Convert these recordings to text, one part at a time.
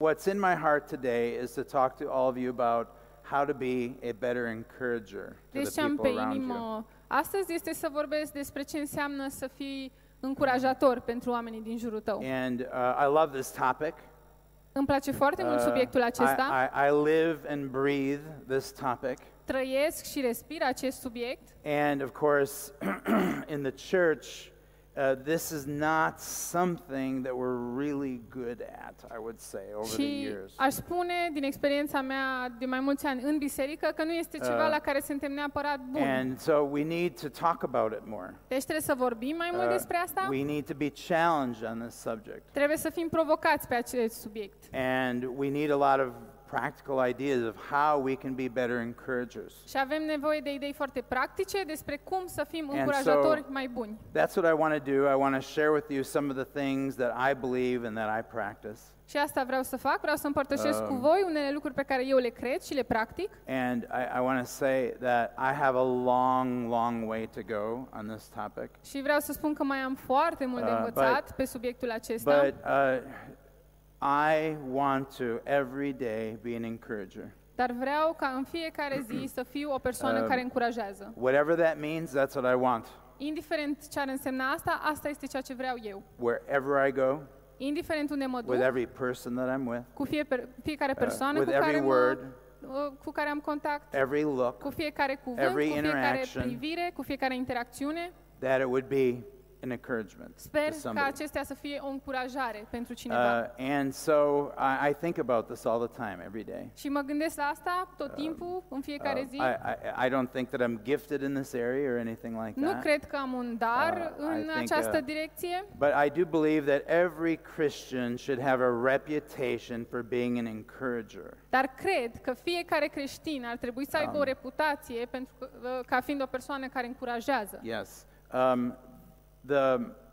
What's in my heart today is to talk to all of you about how to be a better encourager to the people around you. Astăzi este să vorbesc despre ce înseamnă să fii încurajator pentru oamenii din jurul tău. And I love this topic. Îmi place foarte mult subiectul acesta. I live and breathe this topic. Trăiesc și respir acest subiect. And of course in the church this is not something that we're really good at, I would say, over the years. Și aș spune din experiența mea de mai mulți ani în biserică că nu este ceva la care suntem neapărat buni. And so we need to talk about it more. Deci trebuie să vorbim mai mult despre asta. We need to be challenged on this subject. Trebuie să fim provocați pe acest subiect. And we need a lot of practical ideas of how we can be better encouragers. Și avem nevoie de idei foarte practice despre cum să fim încurajatori mai buni. That's what I want to do. I want to share with you some of the things that I believe and that I practice. Și asta vreau să fac, vreau să împărtășesc cu voi unele lucruri pe care eu le cred și le practic. And I want to say that I have a long, long way to go on this topic. Și vreau să spun că mai am foarte mult de învățat pe subiectul acesta. I want to every day be an encourager. Dar vreau ca în fiecare zi să fiu o persoană care încurajează. Whatever that means, that's what I want. Indiferent ce ar însemna asta, asta este ceea ce vreau eu. Wherever I go, indiferent unde mă duc, with every person that I'm with, cu fiecare persoană cu care am contact, every look, cu fiecare cuvânt, every interaction, cu fiecare privire, cu fiecare interacțiune, that it would be an encouragement. Sper ca acestea să fie o încurajare pentru cineva. And so I think about this all the time, every day. Și mă gândesc la asta tot timpul, în fiecare zi. I don't think that I'm gifted in this area or anything like that. Nu cred că am un dar în această direcție. But I do believe that every Christian should have a reputation for being an encourager. Dar cred că fiecare creștin ar trebui să aibă o reputație pentru ca fiind o persoană care încurajează. Yes.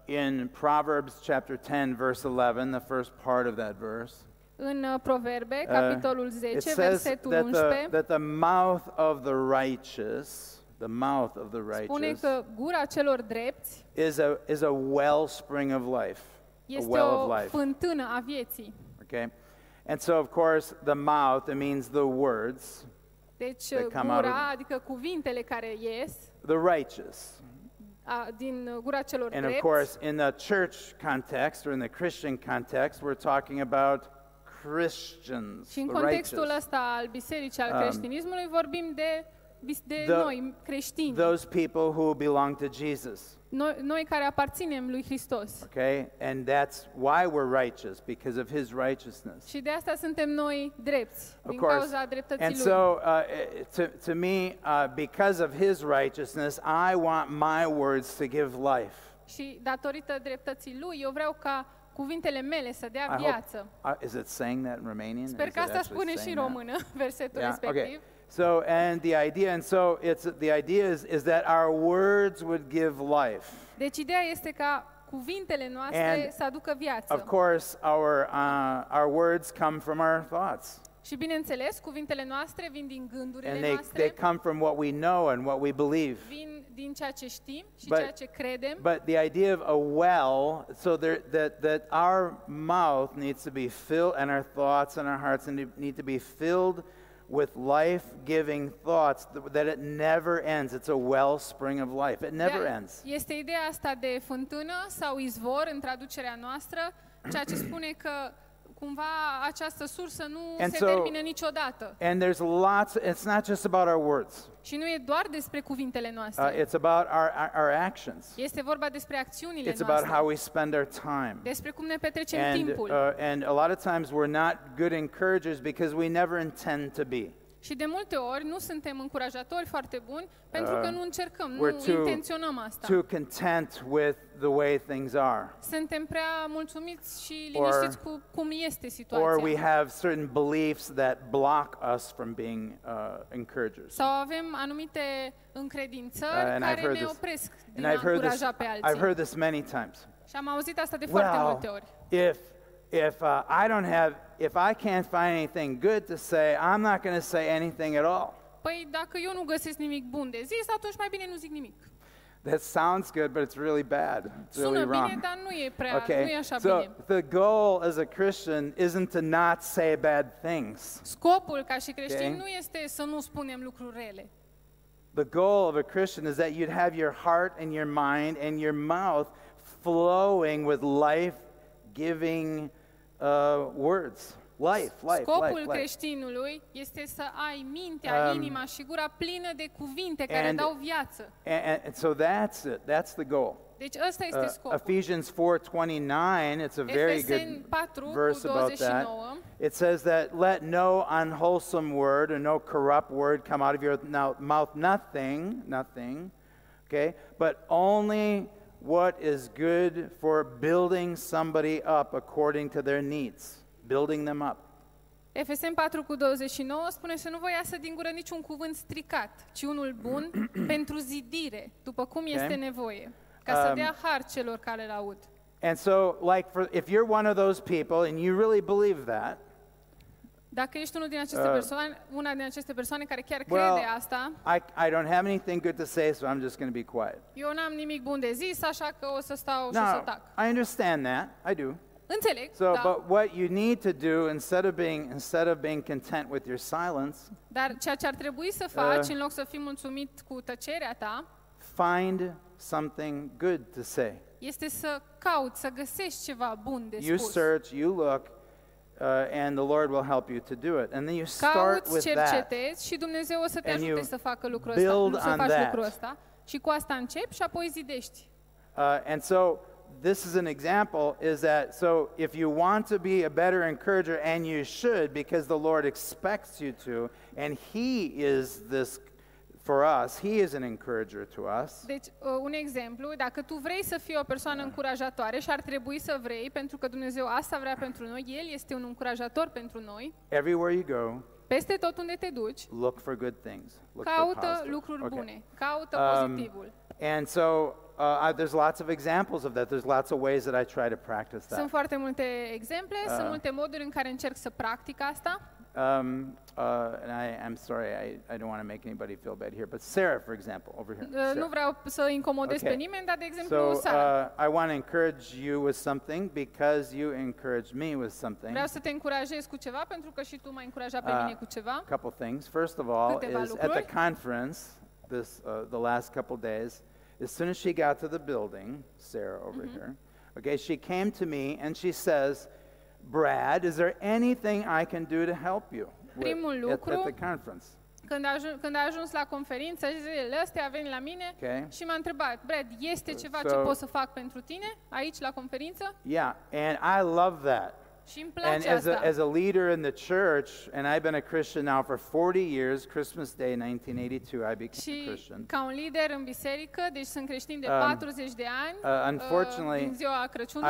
In Proverbs chapter 10 verse 11, the first part of that verse. În Proverbe capitolul 10 versetul 11. That the mouth of the righteous, spune că gura celor drepți is a wellspring of life. Este o fântână a vieții. Okay? And so of course the mouth, it means the words. Deci gura, adică cuvintele care ies. The righteous. Din gura celor drepți. And of course, in the church context or in the Christian context, we're talking about Christians. Și în contextul ăsta al bisericii, al creștinismului, vorbim de noi creștini. Those people who belong to Jesus. Noi care aparținem lui Hristos. Okay? And that's why we're righteous, because of his righteousness. Și de asta suntem noi drepți, din cauza dreptății lui. And so to me, because of his righteousness, I want my words to give life. Și datorită dreptății lui, eu vreau ca cuvintele mele să dea viață. Is it saying that in Romanian? Sper că asta spune și în română versetul respectiv. So the idea is that our words would give life. Deci ideea este ca cuvintele noastre să aducă viață. Of course our words come from our thoughts. Și bineînțeles, cuvintele noastre vin din gândurile noastre. They come from what we know and what we believe. Vin din ceea ce știm și ceea ce credem. But the idea of a well, so that our mouth needs to be filled and our thoughts and our hearts need to be filled with life-giving thoughts, that it never ends. It's a wellspring of life. It never ends. Este ideea asta de fântână sau izvor în traducerea noastră, ceea ce spune că cumva această sursă nu se termină niciodată. And there's lots. It's not just about our words. Și nu e doar despre cuvintele noastre. It's about our actions. Este vorba despre acțiunile noastre. It's about how we spend our time. Despre cum ne petrecem timpul. And a lot of times we're not good encouragers because we never intend to be. Și de multe ori nu suntem încurajatori foarte buni pentru că nu încercăm, nu intenționăm asta. Too content with the way things are. Suntem prea mulțumiți și liniștiți cu cum este situația. Or we have certain beliefs that block us from being encouragers. Sau avem anumite încredințări care ne opresc din a încuraja pe alții. I've heard this many times. Și am auzit asta de foarte multe ori. If I can't find anything good to say, I'm not going to say anything at all. Păi dacă eu nu găsesc nimic bun de zis, atunci mai bine nu zic nimic. That sounds good, but it's really bad. It's really wrong. Okay. So the goal as a Christian isn't to not say bad things. Scopul ca și creștini nu este să nu spunem lucruri rele. The goal of a Christian is that you'd have your heart and your mind and your mouth flowing with life-giving words. Life. Scopul creștinului este să ai mintea, inima și gura plină de cuvinte care dau viață. And so that's it. That's the goal. Deci ăsta este scopul. Ephesians 4:29, it's a very good verse about that. It says that let no unwholesome word or no corrupt word come out of your mouth, nothing, okay? But only what is good for building somebody up according to their needs. Building them up. Efeseni 4:29 spune să nu vă iasă din gură niciun cuvânt stricat, ci unul bun pentru zidire, după cum este nevoie, ca să dea har celor care îl aud. And so, like, if you're one of those people and you really believe that, dacă ești unul din aceste persoane, una din aceste persoane care chiar crede asta, I don't have anything good to say, so I'm just going to be quiet. Eu n-am nimic bun de zis, așa că o să stau și să tac. I understand that. I do. Înțeleg, but what you need to do instead of being content with your silence, dar ceea ce ar trebui să faci în loc să fii mulțumit cu tăcerea ta, find something good to say. Este să cauți, să găsești ceva bun de spus. You search, you look, and the Lord will help you to do it. And then you start with that. Cercetezi și Dumnezeu o să te ajute să facă lucrul ăsta, și cu asta începi și apoi zidești. And so this is an example, is that so if you want to be a better encourager, and you should, because the Lord expects you to, and He is this for us, He is an encourager to us. Deci, un exemplu, dacă tu vrei să fii o persoană încurajatoare și ar trebui să vrei, pentru că Dumnezeu asta vrea pentru noi, El este un încurajator pentru noi. Everywhere you go, peste tot unde te duci, look for good things. Caută lucruri bune, caută pozitivul. And so there's lots of examples of that. There's lots of ways that I try to practice that. Sunt foarte multe exemple, sunt multe moduri în care încerc să practic asta. And I'm sorry, I don't want to make anybody feel bad here, but Sarah, for example, over here. Nu vreau să incomodez pe nimeni, dar de exemplu Sarah. I want to encourage you with something because you encouraged me with something. Vreau să te încurajez cu ceva pentru că și tu m-ai încurajat pe mine cu ceva. Couple things. First of all, is at the conference this the last couple days. As soon as she got to the building, Sarah over here, okay, she came to me and she says, Brad, is there anything I can do to help you at the conference? Când a ajuns la conferință, zilele astea a venit la mine și m-a întrebat, Brad, este ceva ce pot să fac pentru tine aici la conferință? Yeah, and I love that. And as a leader in the church, and I've been a Christian now for 40 years, Christmas Day 1982, I became a Christian. Și ca un lider în biserică, deci sunt creștin de 40 de ani. Unfortunately,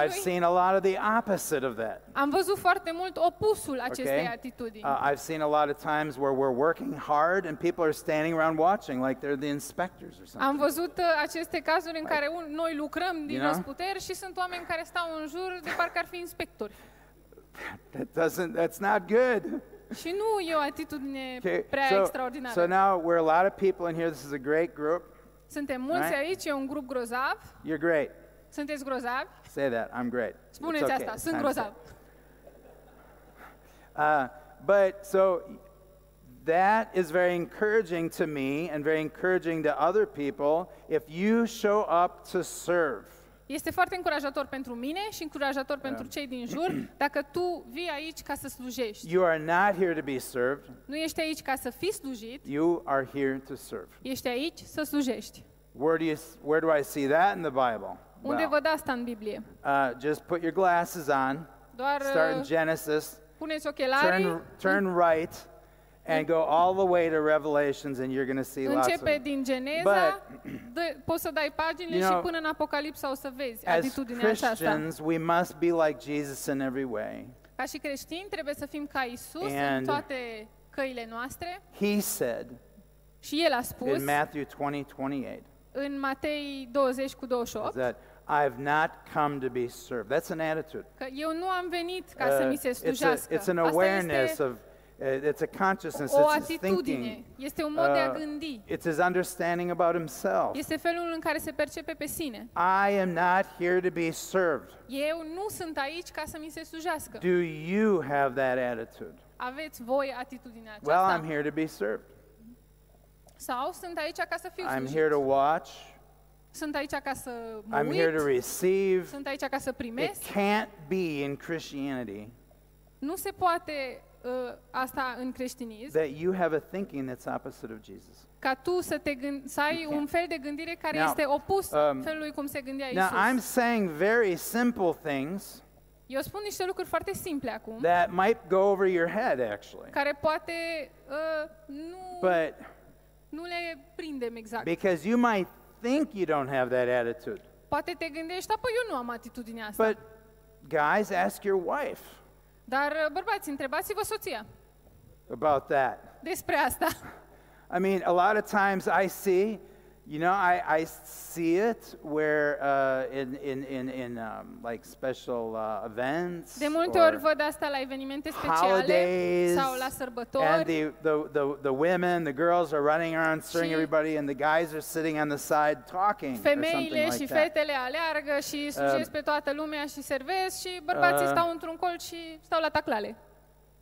I've seen a lot of the opposite of that. Am văzut foarte mult opusul acestei atitudini. I've seen a lot of times where we're working hard and people are standing around watching like they're the inspectors or something. Am văzut aceste cazuri în care noi lucrăm din răsputeri și sunt oameni care stau în jur de parcă ar fi inspectori. That's not good. Și nu e o atitudine prea extraordinară. So now we're a lot of people in here. This is a great group. Suntem mulți aici, e un grup grozav. You're great. Sunteți grozavi? Say that. I'm great. Spuneți asta. Sunt grozav. But so that is very encouraging to me and very encouraging to other people if you show up to serve. Este foarte încurajator pentru mine și încurajator pentru cei din jur dacă tu vii aici ca să slujești. You are not here to be served. Nu ești aici ca să fii slujit. You are here to serve. Ești aici să slujești. Where do I see that in the Bible? Unde văd asta în Biblie? Just put your glasses on. Start in Genesis. Puneți ochelarii. Turn right and go all the way to Revelations and you're going to see lots of. Începe din Geneza, poți să dai paginile și până în Apocalipsa o să vezi atitudinea aceasta. As Christians, we must be like Jesus in every way. Ca și creștini trebuie să fim ca Isus în toate căile noastre. He said. Și el a spus. In Matthew 20:28. În Matei 20:28. I've not come to be served. That's an attitude. Că eu nu am venit ca să mi se slujească. It's an awareness of It's a consciousness, it's his thinking. Este un mod de a gândi. It's his understanding about himself. Este felul în care se percepe pe sine. I am not here to be served. Eu nu sunt aici ca să mi se slujească. Do you have that attitude? Aveți voi atitudinea aceasta? Well, I'm here to be served. Sau sunt aici ca să fiu slujit. I'm here to watch. Sunt aici ca să mă uit. I'm here to receive. Sunt aici ca să primesc. It can't be in Christianity. Nu se poate asta în creștinism. That you have a thinking that's opposite of Jesus. Ca tu să te ai un fel de gândire care este opus felului cum se gândea Iisus. Now I'm saying very simple things. Eu spun niște lucruri foarte simple acum. That might go over your head actually. Care poate nu le prindem exact. Because you might think you don't have that attitude. Poate te gândești, apoi eu nu am atitudinea asta. But guys, ask your wife. Dar bărbați, întrebați-vă soția. About that. Despre asta. I mean, a lot of times I see, you know, I see it where in like special events. De multe ori văd asta la evenimente speciale sau la sărbători. And the women, the girls are running around serving everybody and the guys are sitting on the side talking. Femeile și fetele aleargă și slujesc pe toată lumea și servesc și bărbații stau într-un colț și stau la taclale.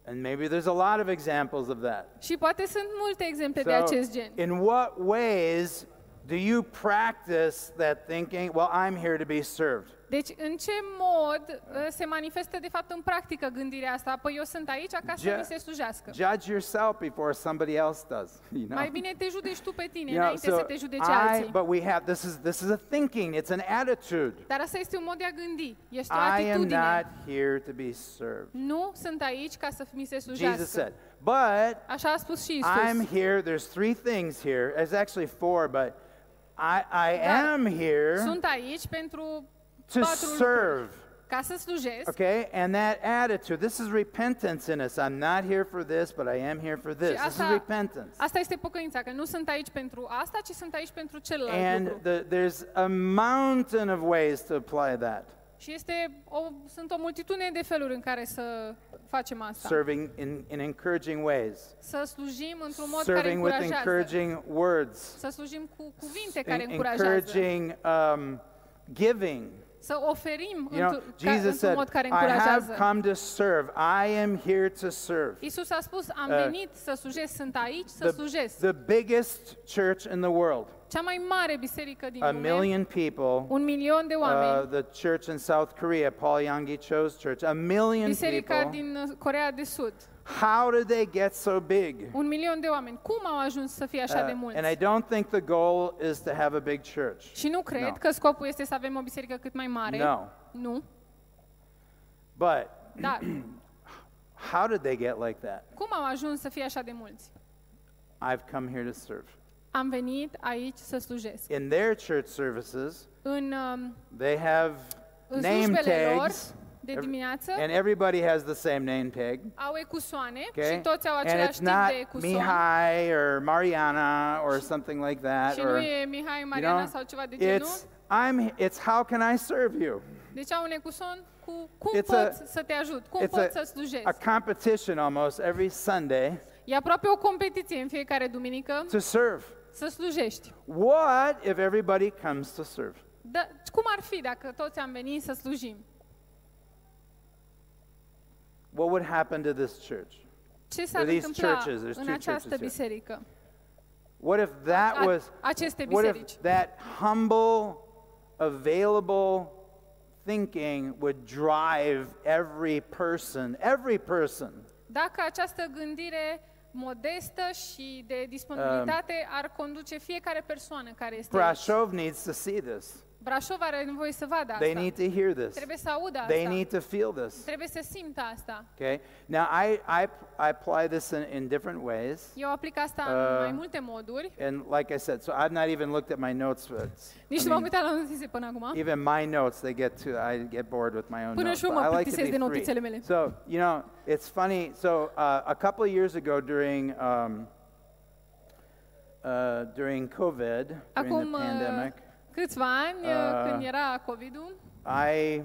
And maybe there's a lot of examples of that. Și poate sunt multe exemple de acest gen. In what ways do you practice that thinking? Well, I'm here to be served. Deci, în ce mod se manifestă de fapt în practică gândirea asta? Păi eu sunt aici ca să mi se slujească. Judge yourself before somebody else does, you know? Mai bine te judeci tu pe tine înainte să te judece alții. But we have this is a thinking, it's an attitude. Dar asta este un mod de a gândi, este o atitudine. I am not here to be served. Nu sunt aici ca să mi se slujească. Jesus said, but așa a spus și Iisus. I'm here, there's three things here. There's actually four, but I am here. Sunt aici pentru to serve. Ca să slujesc. Okay? And that attitude, this is repentance in us. I'm not here for this, but I am here for this. This is repentance. Asta este pocăința, că nu sunt aici pentru asta, ci sunt aici pentru celălalt lucru. And there's a mountain of ways to apply that. Și sunt o multitudine de feluri în care să facem asta. Serving in encouraging ways. Să slujim într-un mod care încurajează. Serving with encouraging words. Să slujim cu cuvinte care încurajează. Encouraging giving. Să oferim într-un mod care încurajează. I have come to serve. I am here to serve. Iisus a spus, am venit să slujesc, sunt aici să slujesc. The biggest church in the world. Cea mai mare biserică din lume. 1 milion de oameni. The church in South Korea, Paul Yonggi Cho's church. 1 million people. Biserica din Coreea de Sud. How did they get so big? 1 milion de oameni. Cum au ajuns să fie așa de mulți? And I don't think the goal is to have a big church. Și nu cred că scopul este să avem o biserică cât mai mare. Nu. But how did they get like that? Cum au ajuns să fie așa de mulți? I've come here to serve. Am venit aici să slujesc. In their church services, they have name tags. De dimineață. And everybody has the same name tag. Au ecusoane și toți au același tip de ecuson. And it's not Mihai or Mariana or something like that. Și nu e Mihai, Mariana sau ceva de genul. It's how can I serve you. Deci au un ecuson cu cum pot să te ajut, cum pot să slujesc. A competition almost every Sunday. E aproape o competiție în fiecare duminică. To serve. Să slujești. What if everybody comes to serve? Cum ar fi dacă toți am venit să slujim? What would happen to this church? Ce s-ar întâmpla în această biserică? What if that was? What if that humble, available thinking would drive every person? Dacă această gândire modestă și de disponibilitate ar conduce fiecare persoană care este aici. Brașov needs to see this. Brașov are nevoie să vadă asta. They need to hear this. Trebuie să audă asta. They need to feel this. Trebuie să simtă asta. Okay. Now I apply this in different ways. Eu aplic asta în mai multe moduri. And like I said, so I've not even looked at my notes. Nici nu m-am uitat la notițe până acum. Even my notes, I get bored with my own notes. Până și eu mă plictisesc de notițele mele. So, you know, it's funny. So, a couple of years ago during COVID, during the pandemic. Câțiva ani, când era COVID-ul, I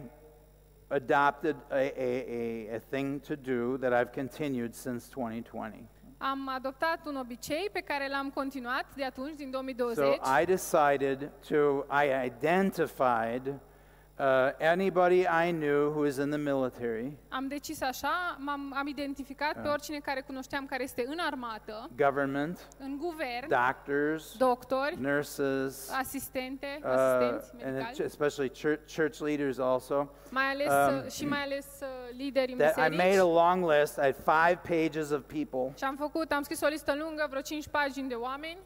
adopted a thing to do that I've continued since 2020. Am adoptat un obicei pe care l-am continuat de atunci, din 2020. So I decided to identified anybody I knew who is in the military. Am decis așa, am identificat pe oricine care cunoșteam care este în armată, government, în guvern, doctors, doctori, nurses, asistente, asistenți medicali, especially church leaders also. Mai ales lideri în biserici. I made a long list, I had 5 pages of people. Și am scris o listă lungă, vreo 5 pagini de oameni.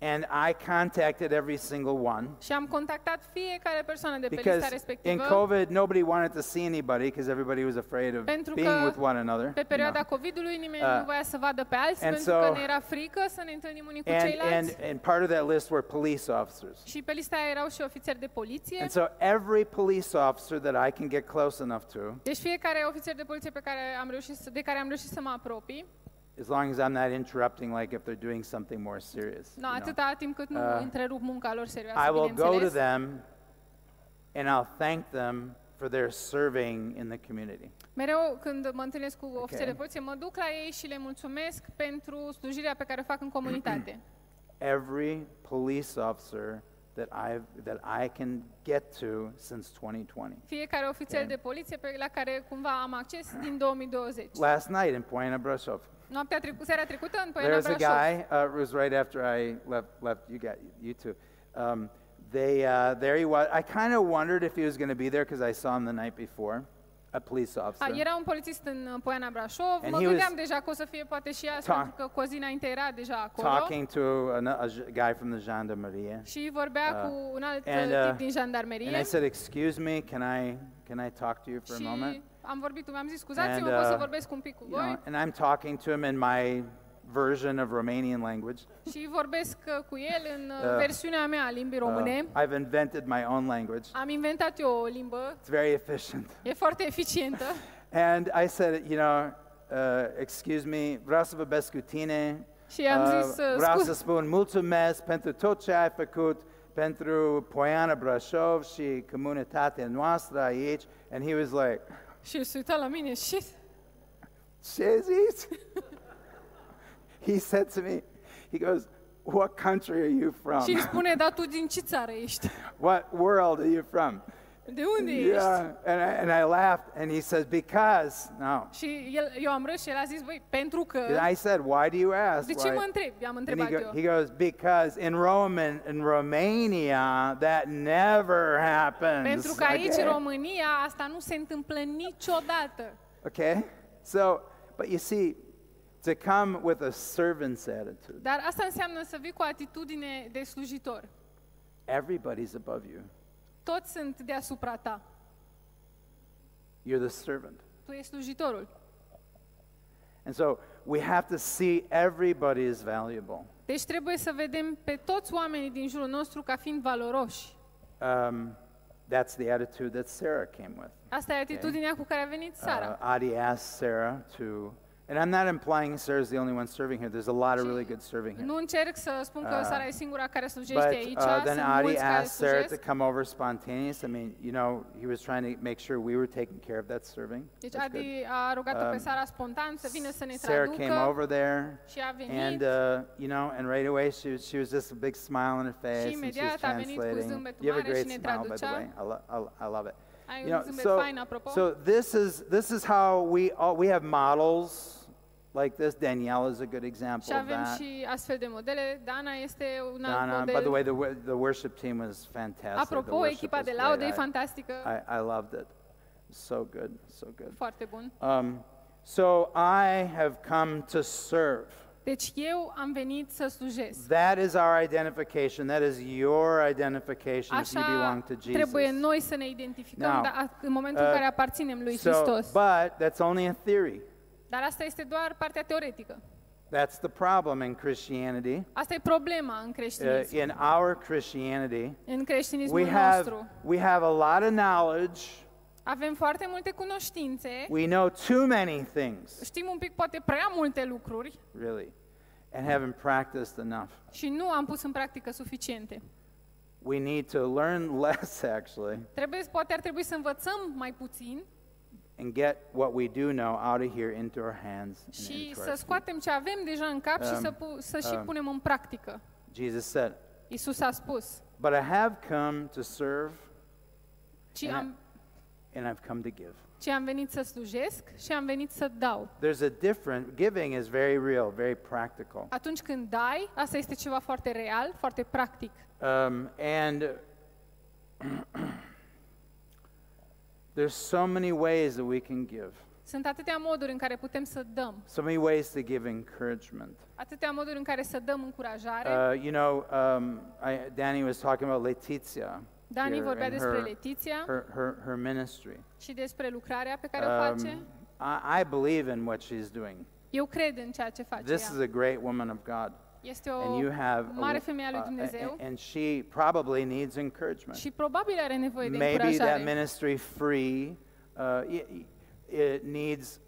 And I contacted every single one. Și am contactat fiecare persoană de pe lista respectivă. Because in COVID nobody wanted to see anybody because everybody was afraid of being with one another. Pe perioada COVID-ului nimeni nu voia să vadă pe alții pentru că ne era frică să ne întâlnim unii cu ceilalți. And part of that list were police officers. Și pe lista erau și ofițeri de poliție. And so every police officer that I can get close enough to. Deci fiecare ofițer de poliție de care am reușit să mă apropii. As long as I'm not interrupting, like if they're doing something more serious. No, atâta timp cât nu întrerup munca lor serioasă, I will go to them and I'll thank them for their serving in the community. Mereu când mă întâlnesc cu ofițeri de poliție, mă duc la ei și le mulțumesc pentru slujirea pe care o fac în comunitate. Every police officer that I can get to since 2020. Fiecare ofițer de poliție la care cumva am acces din 2020. Last night in Poiana Brașov. Seara trecută în Poiana Brașov. There's a guy was right after I left you two. There he was. I kind of wondered if he was going to be there because I saw him the night before. A police officer. Era un polițist în Poiana Brașov. Mă gândeam deja că o să fie poate și azi, pentru că cu o zi înainte era deja acolo. Talking to a guy from the gendarmerie. Și vorbea cu un alt tip din jandarmerie. And I said, "Excuse me, can I talk to you for a moment?" Am zis, scuzați-mă, pot să vorbesc un pic cu voi. And I'm talking to him in my version of Romanian language. Și vorbesc cu el în versiunea mea a limbii române. I've invented my own language. Am inventat eu o limbă. It's very efficient. E foarte eficientă. And I said, excuse me, vreau să vorbesc cu tine. Și am zis, vreau să spun mulțumesc pentru tot ce ai făcut pentru Poiana Brașov și comunitatea noastră aici. And he was like, și el se uita la mine și ce zici? He said to me, he goes, "What country are you from?" Și îmi spune, "Dar tu din ce țară ești?" "What world are you from?" De unde ești? And I laughed and he says, "Because." No. Și eu am râs și el a zis, "Băi, pentru că." And I said, "Why do you ask?" De ce mă întrebi? Am întrebat eu. He goes, "Because in Romania that never happens." Pentru că aici în România asta nu se întâmplă niciodată. Okay? So, but you see, to come with a servant's attitude. Dar asta înseamnă să vii cu atitudine de slujitor. Everybody's above you. Toți sunt deasupra ta. You're the servant. Tu ești slujitorul. And so we have to see everybody as valuable. Deci trebuie să vedem pe toți oamenii din jurul nostru ca fiind valoroși. That's the attitude that Sarah came with. Asta e atitudinea cu care a venit Sarah. Adi asked Sarah to. And I'm not implying Sarah's the only one serving here. There's a lot of really good serving here. Nu încerc să spun că Sarah e singura care slujește aici. Then Adi asked Sarah to come over spontaneous. I mean, he was trying to make sure we were taking care of that serving. Deci Adi a rugat-o pe Sarah spontan să vină să ne traducă. Sarah came over there. Și a venit. And and right away she was just a big smile on her face. Și imediat a venit cu zâmbetul mare și ne traducea. I love it. So this is how we have models like this. Danielle is a good example of that. Și avem și astfel de modele. Dana este un alt model. Dana, by the way, the worship team was fantastic. Apropo, echipa de laudă e fantastică. I loved it. So good, so good. Foarte bun. So I have come to serve. Deci eu am venit să slujesc. That is our identification. That is your identification if you belong to Jesus. Trebuie noi să ne identificăm în momentul în care aparținem lui Hristos. But that's only a theory. Dar asta este doar partea teoretică. That's the problem in Christianity. Asta e problema în creștinism. In our Christianity, în creștinismul nostru, we have a lot of knowledge. Avem foarte multe cunoștințe. We know too many things. Știm un pic poate prea multe lucruri. Really. And haven't practiced enough. Și nu am pus în practică suficiente. we need to learn less, actually. Poate ar trebui să învățăm mai puțin. And get what we do know out of here into our hands. Și să scoatem ce avem deja în cap și să și punem în practică. Jesus said. Isus a spus. But I have come to serve. And I've come to give. Și am venit să slujesc și am venit să dau. There's a difference. Giving is very real, very practical. Atunci când dai, asta este ceva foarte real, foarte practic. And there's so many ways that we can give. Sunt atâtea moduri în care putem să dăm. So many ways to give encouragement. Atâtea moduri în care să dăm încurajare. You know, Danny was talking about Letizia. Dani vorbea despre Letizia her ministry. Și despre lucrarea pe care o face. I believe in what she's doing. Eu cred în ceea ce face ea. This is a great woman of God. Este o mare femeie a lui Dumnezeu. And she probably needs encouragement. Și probabil are nevoie de încurajare. Maybe that ministry free it needs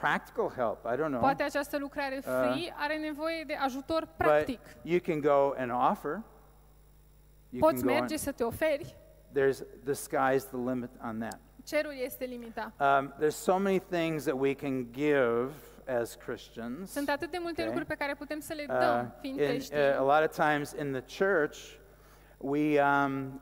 practical help. I don't know. Poate această lucrare free are nevoie de ajutor practic. You can go and offer. Poți merge să te oferi. There's the sky's the limit on that. Cerul este limita. There's so many things that we can give as Christians. Sunt atât de multe lucruri pe care putem să le dăm fiind creștini. A lot of times in the church we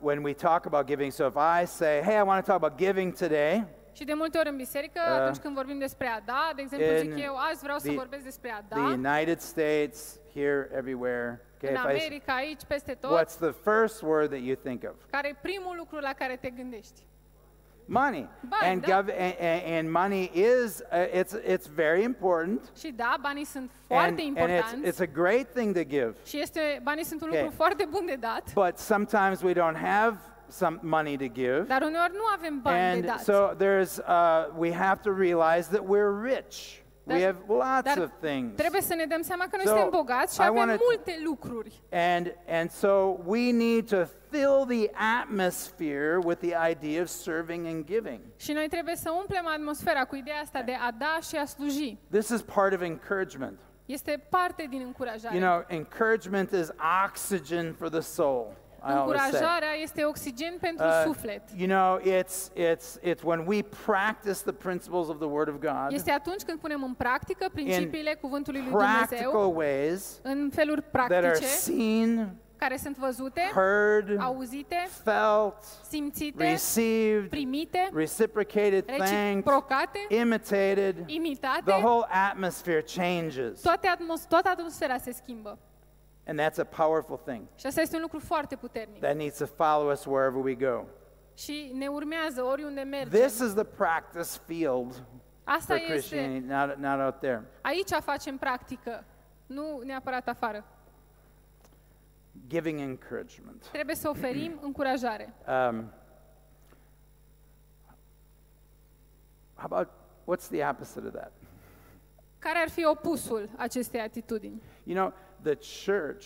when we talk about giving, so if I say, hey, I want to talk about giving today. Și de multe ori în biserică, atunci când vorbim despre a da, de exemplu, zic eu, azi vreau să vorbesc despre a da. The United States, here, everywhere. În America, aici, peste tot. What's the first word that you think of? Care e primul lucru la care te gândești? Money. And money is it's very important. Și da, banii sunt foarte importanți. And it's a great thing to give. Și banii sunt un lucru foarte bun de dat. But sometimes we don't have some money to give. Dar uneori nu avem bani de dat. And so we have to realize that we're rich. We have lots of things. Trebuie să ne dăm seama că noi suntem bogați și avem multe lucruri. And so we need to fill the atmosphere with the idea of serving and giving. Și noi trebuie să umplem atmosfera cu ideea asta de a da și a sluji. This is part of encouragement. Este parte din încurajare. You know, encouragement is oxygen for the soul. Încurajarea este oxigen pentru suflet. You know, it's when we practice the principles of the Word of God. Este atunci când punem în practică principiile cuvântului lui Dumnezeu în feluri practice care sunt văzute, heard, auzite, felt, simțite, received, primite, reciprocated, reciprocate, imitated, imitate. The whole atmosphere changes. Toată atmosfera se schimbă. And that's a powerful thing. Și asta este un lucru foarte puternic. That needs to follow us wherever we go. Și ne urmează oriunde mergem. This is the practice field. Asta este. Not out there. Aici facem practică, nu neapărat afară. Giving encouragement. Trebuie să oferim încurajare. How about what's the opposite of that? Care ar fi opusul acestei atitudini? You know, the church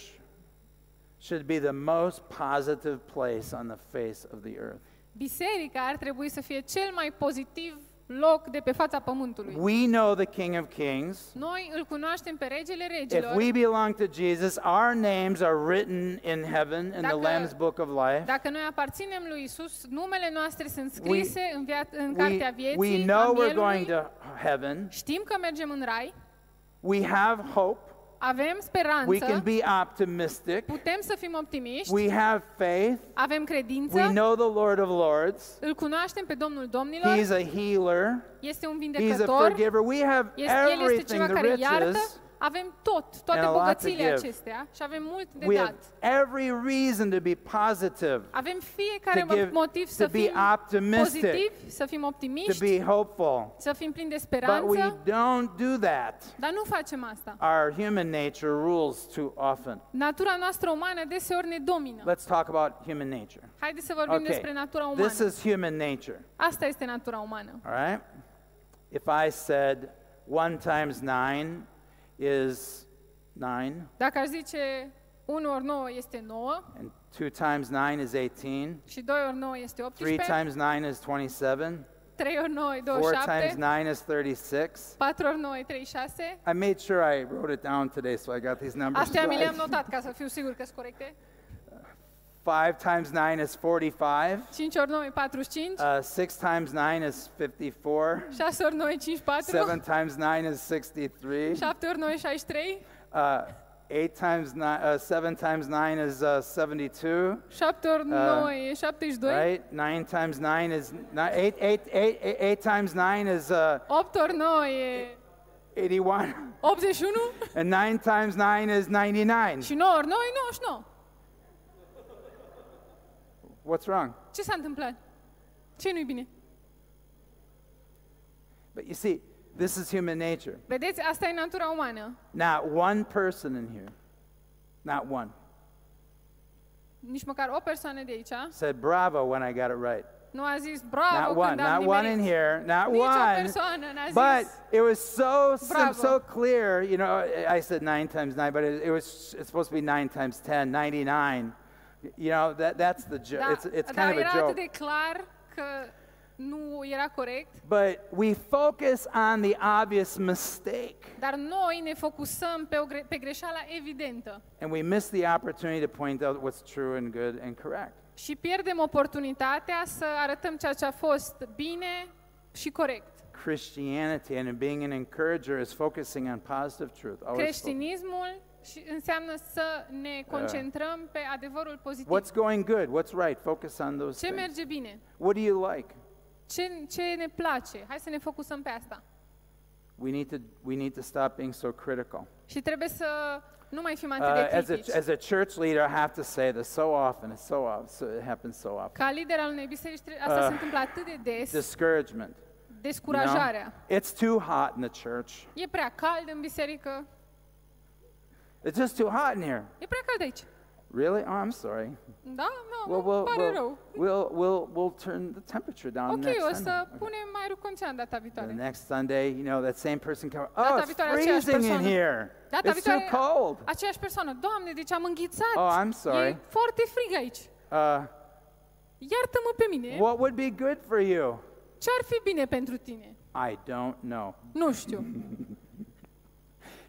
should be the most positive place on the face of the earth. Biserica ar trebui să fie cel mai pozitiv loc de pe fața pământului. We know the King of Kings. Noi îl cunoaștem pe Regele Regilor. If we belong to Jesus, our names are written in heaven in the Lamb's Book of Life. Dacă noi aparținem lui Isus, numele noastre sunt scrise în cartea vieții. We know we're going to heaven. Știm că mergem în rai. We have hope. Avem speranță. We can be optimistic. Putem să fim optimiști. We have faith. Avem credință. We know the Lord of Lords. Îl cunoaștem pe Domnul Domnilor. He's a healer. Este un vindecător. He's a forgiver. We have everything. El este ceva care iartă. Avem toate bogățiile acestea și avem mult de dat. We have every reason to be positive. Avem fiecare motiv să fim pozitivi, să fim optimiști, to be hopeful. Să fim plini de speranță. But we don't do that. Dar nu facem asta. Our human nature rules too often. Natura noastră umană deseori ne domină. Let's talk about human nature. Haideți să vorbim despre natura umană. This is human nature. Asta este natura umană. All right? If I said 1 times 9 is 9. Dacă aș zice 1 ori 9 este 9. And 2 times 9 is 18. Și 2 ori 9 este 18. 3 times 9 is 27. 3 ori 9 e 27. 4 times 9 is 36. 4 ori 9 e 36. I made sure I wrote it down today so I got these numbers right. Astea mi le-am notat ca să fiu sigur că sunt corecte. 5 times 9 is 45. 5 ori 9 e 45. 6 times 9 is 54. 6 ori 9 e 54. 7 times 9 is 63. 7 ori 9 e 63. 8 times 9 7 times 9 is 72. 7 ori 9 e 72. Right? 9 times 9 is 8 times 9 is 8 ori 9 e 81. 81. And 9 times 9 is 99. Și 9 ori 9 e 99. What's wrong? Ce s-a întâmplat? Ce nu-i bine? But you see, this is human nature. Vedeți, asta e natura umană. Not one person in here. Not one. Nici măcar o persoană de aici. Said bravo when I got it right. Nu a zis bravo când am nimerit. Not one in here. Not one. But it was so clear, you know, I said 9 times 9, but it's supposed to be 9 times 10, 99. You know, that's the joke. It's kind of a joke. Dar era atât de clar că nu era corect. But we focus on the obvious mistake. Dar noi ne focusăm pe greșeala evidentă. And we miss the opportunity to point out what's true and good and correct. Și pierdem oportunitatea să arătăm ceea ce a fost bine și corect. Christianity and being an encourager is focusing on positive truth. Creștinismul înseamnă să ne concentrăm pe adevărul pozitiv. What's going good? What's right? Focus on those things. Ce merge bine? What do you like? Ce ne place? Hai să ne focusăm pe asta. We need to stop being so critical. Și trebuie să nu mai fim atât de critici. As a church leader, I have to say this so often, it happens so often. Ca lider al unei biserici, asta se întâmplă atât de des. Discouragement. Descurajarea. You know? It's too hot in the church. E prea cald în biserică. It's just too hot in here. E prea cald aici. Really? Oh, I'm sorry. Da, no, pare rău. We'll turn the temperature down next Sunday. O să punem mai rău data viitoare. The next Sunday, you know, that same person comes. Oh, it's freezing in here. It's so cold. Aceeași persoană. Doamne, deci am înghițat. Oh, I'm sorry. E foarte frig aici. Iartă-mă pe mine. What would be good for you? Ce ar fi bine pentru tine? I don't know. Nu știu.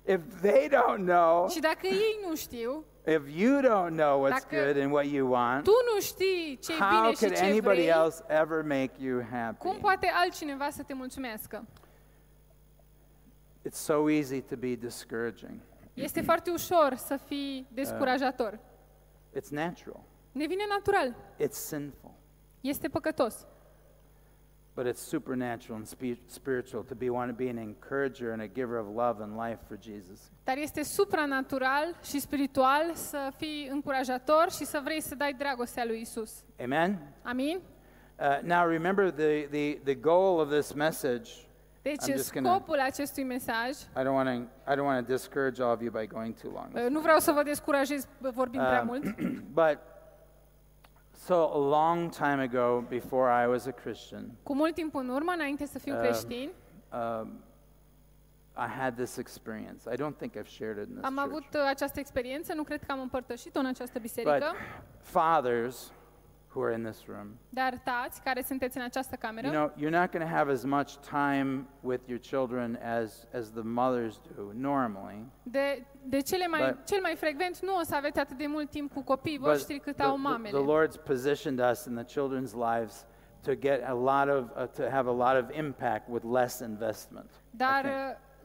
If they don't know, și dacă ei nu știu, if you don't know what's good and what you want, tu nu știi ce-i bine și ce vrei, how could anybody else ever make you happy? Cum poate altcineva să te mulțumească? It's so easy to be discouraging. Este foarte ușor să fii descurajator. It's natural. Ne vine natural. It's sinful. Este păcătos. But it's supernatural and spiritual to be an encourager and a giver of love and life for Jesus. Dar este supranatural și spiritual să fii încurajator și să vrei să dai dragostea lui Isus. Amen. Amin. Now remember the goal of this message. Deci scopul acestui mesaj. I don't want to discourage all of you by going too long. Nu vreau să vă descurajez vorbind prea mult. But so a long time ago, before I was a Christian, cu mult timp în urmă, înainte să fiu creștin, I had this experience. I don't think I've shared it in this church. Am avut această experiență, nu cred că am împărtășit-o în această biserică. But fathers who are in this room, dar tați care sunteți în această cameră, you know, you're not going to have as much time with your children as the mothers do normally. De cel mai frecvent nu o să aveți atât de mult timp cu copiii voștri cât au mamele. The Lord's positioned us in the children's lives to get to have a lot of impact with less investment. Dar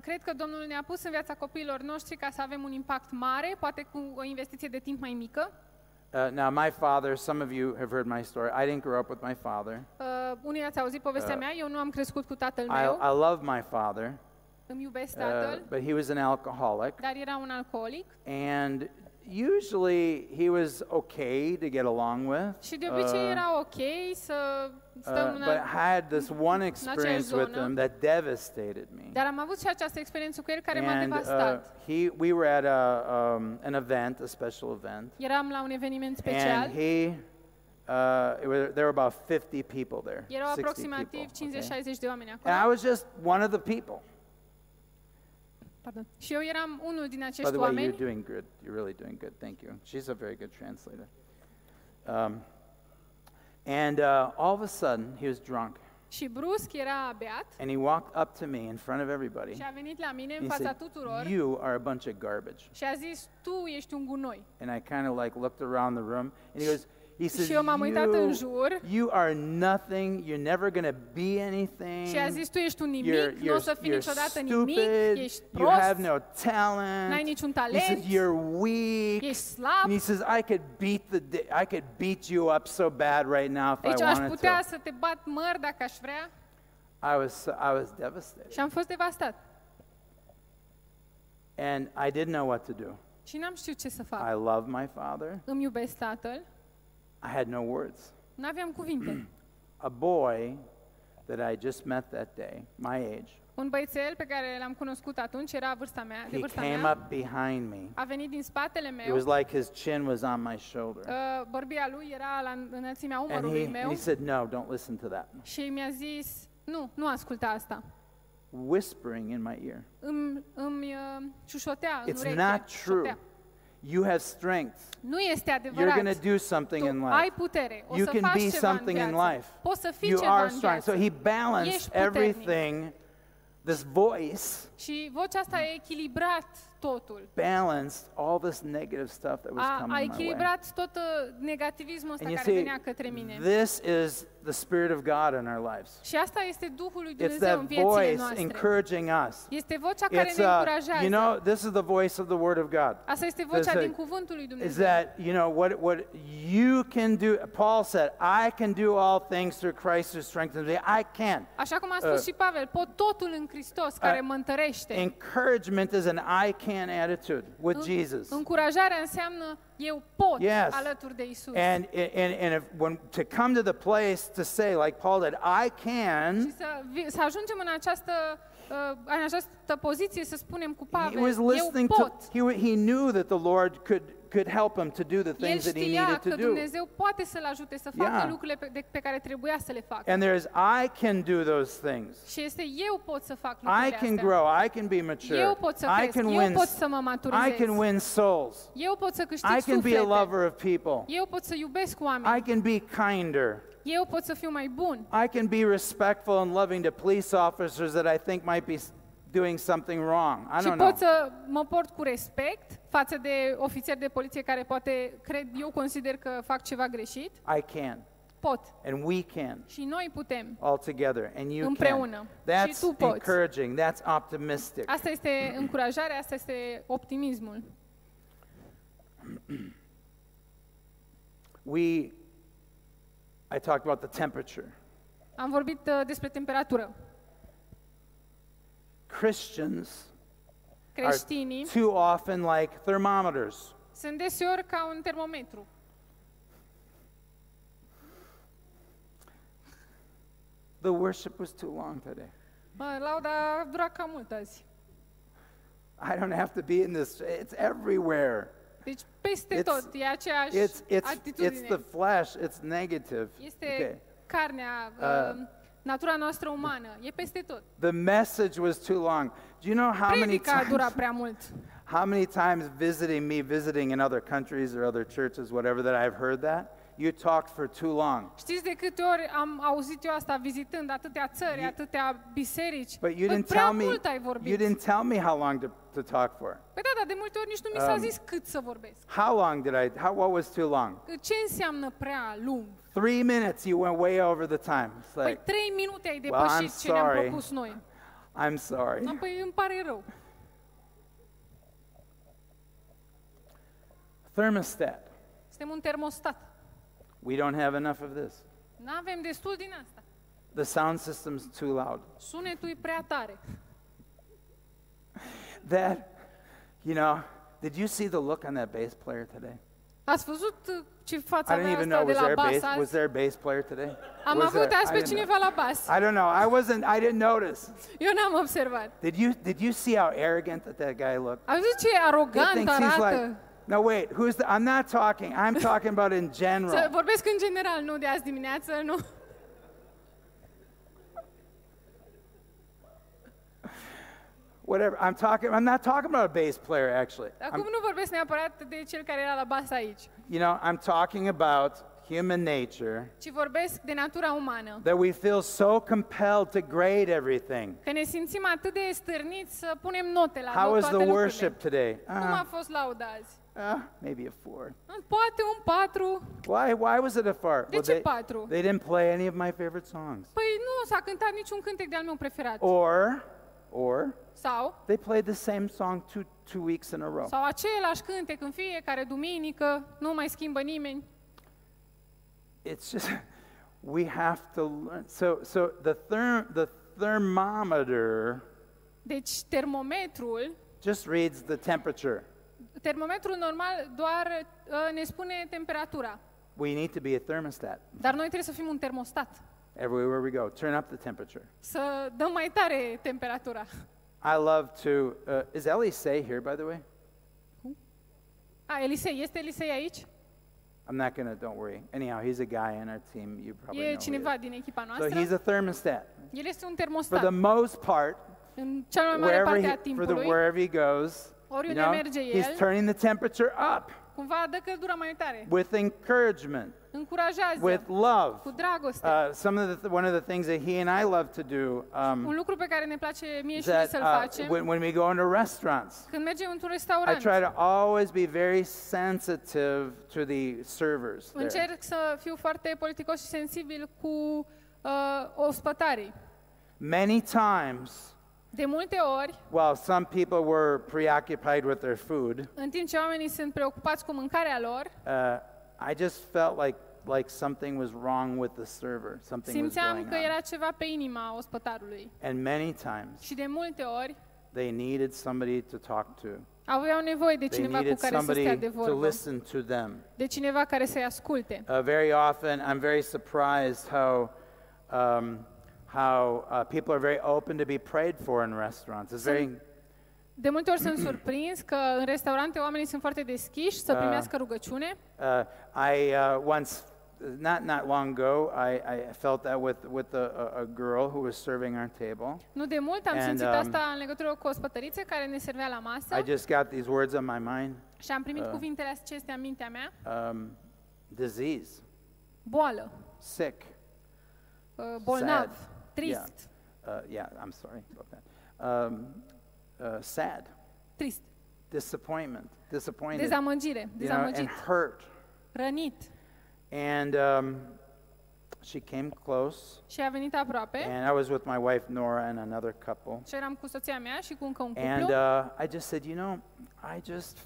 cred că Domnul ne-a pus în viața copiilor noștri ca să avem un impact mare, poate cu o investiție de timp mai mică. Now my father, some of you have heard my story. I didn't grow up with my father. Unii ați auzit povestea mea, eu nu am crescut cu tatăl meu. I love my father. Îmi iubesc tatăl. But he was an alcoholic. Dar era un alcoolic. And usually he was okay to get along with. Și de obicei era okay să stăm în. But I had this one experience with him that devastated me. Dar am avut și această experiență cu el care m-a devastat. We were at an event, a special event. Eram la un eveniment special. And there were about 50 people there. Erau aproximativ 50-60 de oameni acolo. And I was just one of the people. Pardon. Și eu eram unul din acești oameni. By the way, you're doing good. You're really doing good. Thank you. She's a very good translator. And all of a sudden, he was drunk. Și brusc era beat. And he walked up to me in front of everybody. Și a venit la mine în fața tuturor. You are a bunch of garbage. Și a zis, tu ești un gunoi. And I kind of like looked around the room and he goes, He says, și eu m-am uitat în jur. You are nothing, you're never going to be anything. Și a zis, tu ești un nimic, nu o să fii niciodată nimic, ești prost. You have no talent. N-ai niciun talent. He says, you're weak. Ești slab. And he says, I could beat you up so bad right now if I wanted to. Deci aș putea să te bat măr dacă aș vrea. I was devastated. Și am fost devastat. And I didn't know what to do. Și n-am știut ce să fac. I love my father. Îmi iubesc tatăl. I had no words. N-aveam cuvinte. A boy that I just met that day, my age. Un băiețel pe care l-am cunoscut atunci, era vârsta mea, de vârsta mea. He came up behind me. A venit din spatele meu. It was like his chin was on my shoulder. Bărbia lui era la înălțimea umărului meu. And he said, "No, don't listen to that." Și mi-a zis, nu asculta asta. Whispering in my ear. Îmi șușotea în ureche. It's not true. You have strength. Nu este adevărat. You're going to do something in life. Ai putere. O să faci ceva în viață. Poți să fii ceva în viață. You are strong. So he balanced everything. This voice. Și vocea asta a echilibrat totul. Balanced all this negative stuff that was coming my way. A echilibrat tot negativismul ăsta care venea către mine. This is the Spirit of God in our lives. Și asta este Duhul lui Dumnezeu în viețile noastre. Encouraging us. Este vocea care ne încurajează. You know, this is the voice of the Word of God. Asta este vocea din cuvântul lui Dumnezeu. Is that, you know, what you can do. Paul said, I can do all things through Christ who strengthens me. I can. Așa cum a spus și Pavel, pot totul în Hristos care mă întărește. Encouragement is an I can attitude with Jesus. Încurajarea înseamnă eu pot alături de Isus. And if, when to come to the place to say like Paul did, I can. Și să ajungem în această poziție să spunem cu Pavel, eu pot. He knew that the Lord could help him to do the things that he needed to do. El știa că Dumnezeu poate să-l ajute să facă lucrurile pe care trebuia să le facă. And there is I can do those things. Și este eu pot să fac lucrurile astea. I can grow, I can be mature. Eu pot să cresc, eu pot să mă maturizez. I can win souls. Eu pot să câștig suflete. I can be a lover of people. Eu pot să iubesc oameni. I can be kinder. Eu pot să fiu mai bun. I can be respectful and loving to police officers that I think might be doing something wrong. I don't know. Și pot să mă port cu respect față de ofițeri de poliție care poate consider că fac ceva greșit. I can. Pot. And we can. Și noi putem. All together and you împreună. Can. That's și tu poți. Encouraging. That's optimistic. Asta este încurajarea, asta este optimismul. I talked about the temperature. Am vorbit despre temperatură. Creștinii are too often like thermometers. Sunt deseori ca un termometru. The worship was too long today. Lauda a durat cam mult azi. I don't have to be in this. It's everywhere. Deci peste tot e aceeași atitudine. It's the flesh, it's negative. Este carnea, natura noastră umană, e peste tot. The message was too long. Do you know how many times? Dura prea mult. How many times visiting in other countries or other churches, whatever, that I've heard that? You talked for too long. Știți de câte ori am auzit eu asta vizitând atâtea țări, atâtea biserici? Prea mult ai vorbit. You didn't tell me how long to talk for. Păi da, de multe ori nici nu mi s-a zis cât să vorbesc. How long did I? What was too long? Ce înseamnă prea lung? 3 minutes. You went way over the time. It's like, păi 3 minute ai depășit ce ne-am propus noi. I'm sorry. Păi îmi pare rău. Thermostat. Suntem un termostat. We don't have enough of this. N-avem destul din asta. The sound system's too loud. Sunetul e prea tare. That, you know, did you see the look on that bass player today? Ați văzut ce fața mea asta de la bas? Was there a bass player today? Am avut azi pe cineva la bas. I don't know. I didn't notice. Eu n-am observat. Did you see how arrogant that guy looked? Ați văzut ce arogant arată? No, wait. I'm not talking. I'm talking about in general. Să vorbesc în general, nu de azi dimineață, nu. Whatever. I'm not talking about a bass player actually. Acum nu vorbesc neapărat de cel care era la bas aici. You know, I'm talking about human nature, ci vorbesc de natura umană, that we feel so compelled to grade everything. Că ne simțim atât de stârniți să punem note la toate lucrurile. How was the worship today? Cum a fost lauda azi? Maybe a 4. Poate un 4. Why was it a 4? De ce 4? They didn't play any of my favorite songs. Păi nu s-a cântat niciun cântec de al meu preferat. Or sau they played the same song two weeks in a row. Sau același cântec în fiecare duminică, nu mai schimbă nimeni. It's just we have to learn. So the thermometer, deci termometrul, just reads the temperature. Termometrul normal doar ne spune temperatura. We need to be a thermostat. Dar noi trebuie să fim un termostat. Everywhere we go, turn up the temperature. Să dăm mai tare temperatura. I love to is Elisei here, by the way? Elisei, este Elisei aici? I'm not going to, don't worry. Anyhow, he's a guy in our team, you probably know. E cineva din echipa noastră. So he's a thermostat. El este un termostat. For the most part, în cea mai mare parte a timpului, wherever he goes, oriunde merge el, he's turning the temperature up. Cumva dă căldura mai tare. With encouragement. Încurajează. With love. Cu dragoste. One of the things that he and I love to do. Un lucru pe care ne place mie și lui să-l facem. When we go into restaurants. Când mergem într-un restaurant. I try to always be very sensitive to the servers. Încerc să fiu foarte politicos și sensibil cu ospătarii. Many times. De multe ori, while some people were preoccupied with their food, în timp ce oamenii sunt preocupați cu mâncarea lor, I just felt like something was wrong with the server. Something was going on. Simțeam că era ceva pe inima ospătarului. And many times, și de multe ori, they needed somebody to talk to. Aveau nevoie de cineva cu care să stea de vorbă. De cineva care să-i asculte. Very often, I'm very surprised how people are very open to be prayed for in restaurants. It's very. De multe ori sunt surprins că în restaurante oamenii sunt foarte deschiși să primească rugăciune. I once not long ago I felt that with a girl who was serving our table. Nu de mult am simțit asta în legătură cu o ospătăriță care ne servea la masă. I just got these words on my mind. Și am primit cuvintele acestea în mintea mea. Disease. Boală. Sick. Bolnav. Sad. Trist. Yeah, I'm sorry about that. Sad. Trist. Disappointed. Dezamăgire. Dezamăgit. You know, and hurt. Rănit. And she came close. Și a venit aproape. And I was with my wife Nora and another couple. Și eram cu soția mea și cu încă un cuplu. And I just said, you know, I just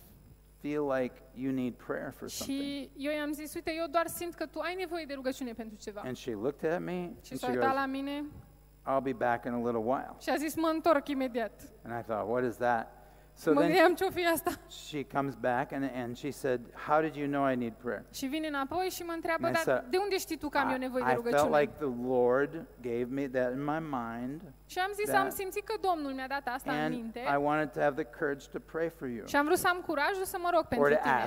feel like you need prayer for something. Și eu i-am zis, uite, eu doar simt că tu ai nevoie de rugăciune pentru ceva. And she looked at me. Și s-a uitat la mine. I'll be back in a little while. Și a zis, mă întorc imediat. And I thought, what is that? So then she comes back and she said, how did you know I need prayer? Și vine înapoi și mă întreabă, dar de unde știi tu că am eu nevoie de rugăciune? I felt like the Lord gave me that in my mind. Și am zis, am simțit că Domnul mi-a dat asta în minte. And I wanted to have the courage to pray for you. Și am vrut să am curajul să mă rog pentru tine.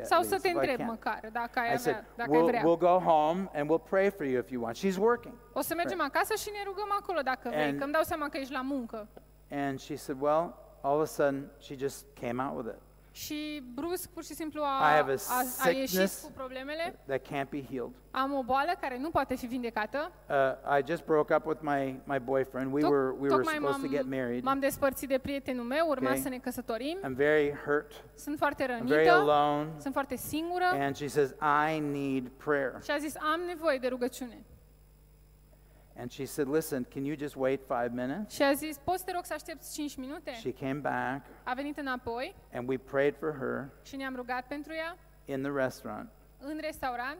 Sau să te întreb măcar, dacă ai avea, dacă ai vrea. We'll go home and we'll pray for you if you want. She's working. O să mergem acasă și ne rugăm acolo dacă vrei, că îmi dau seama că ești la muncă. And she said, well, all of a sudden she just came out with it. Și brusc, pur și simplu a ieșit cu problemele. That can't be healed. Am o boală care nu poate fi vindecată. I just broke up with my boyfriend. We were supposed to get married. M-am despărțit de prietenul meu, urma să ne căsătorim. I'm very hurt. Sunt foarte rănită. I'm very alone. Sunt foarte singură. And she says, I need prayer. Și a zis, am nevoie de rugăciune. And she said, listen, can you just wait 5 minutes? Și a zis, poți te rog să aștepți 5 minute? She came back. A venit înapoi. And we prayed for her. Și ne-am rugat pentru ea. In the restaurant. În restaurant.